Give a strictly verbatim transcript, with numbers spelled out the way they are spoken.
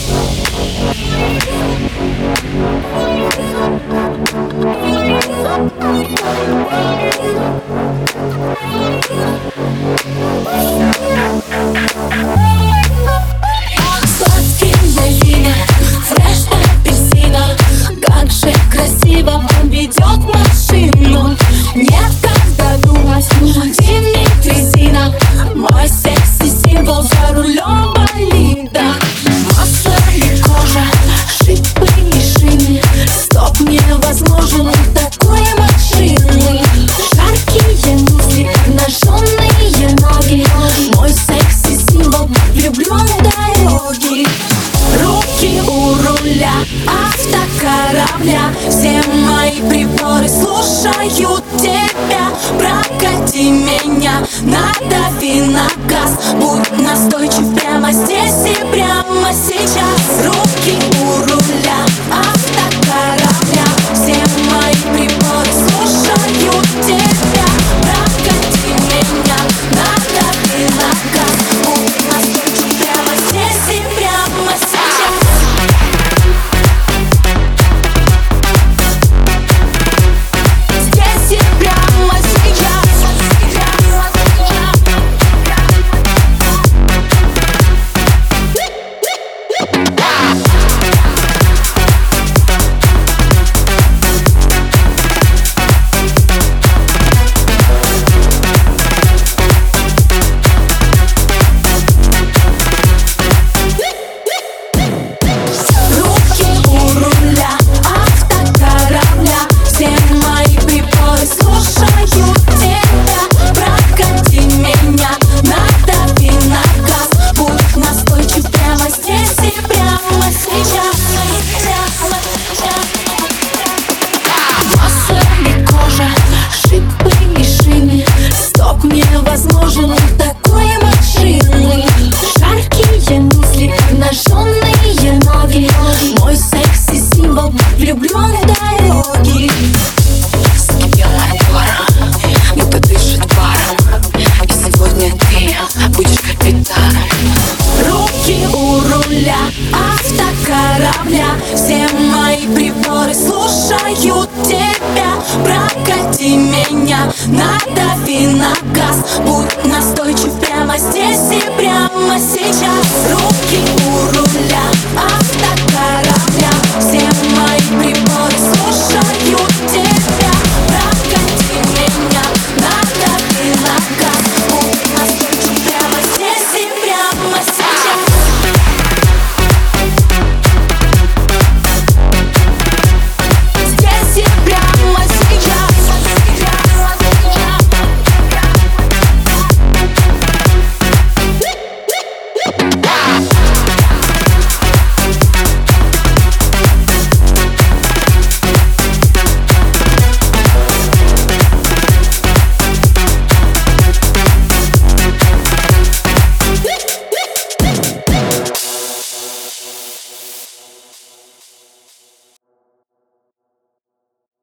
Автокорабля, все мои приборы слушают тебя. Прокати меня, надави на газ, будь настойчив прямо здесь и прямо сейчас. Руки у руля, автокорабля, все мои приборы слушают тебя. Прокати меня, надави на газ, будь настойчив прямо здесь и прямо сейчас. Автокорабля, все мои приборы слушают тебя. Прокати меня, надави на газ, будь настойчив прямо здесь и прямо сейчас.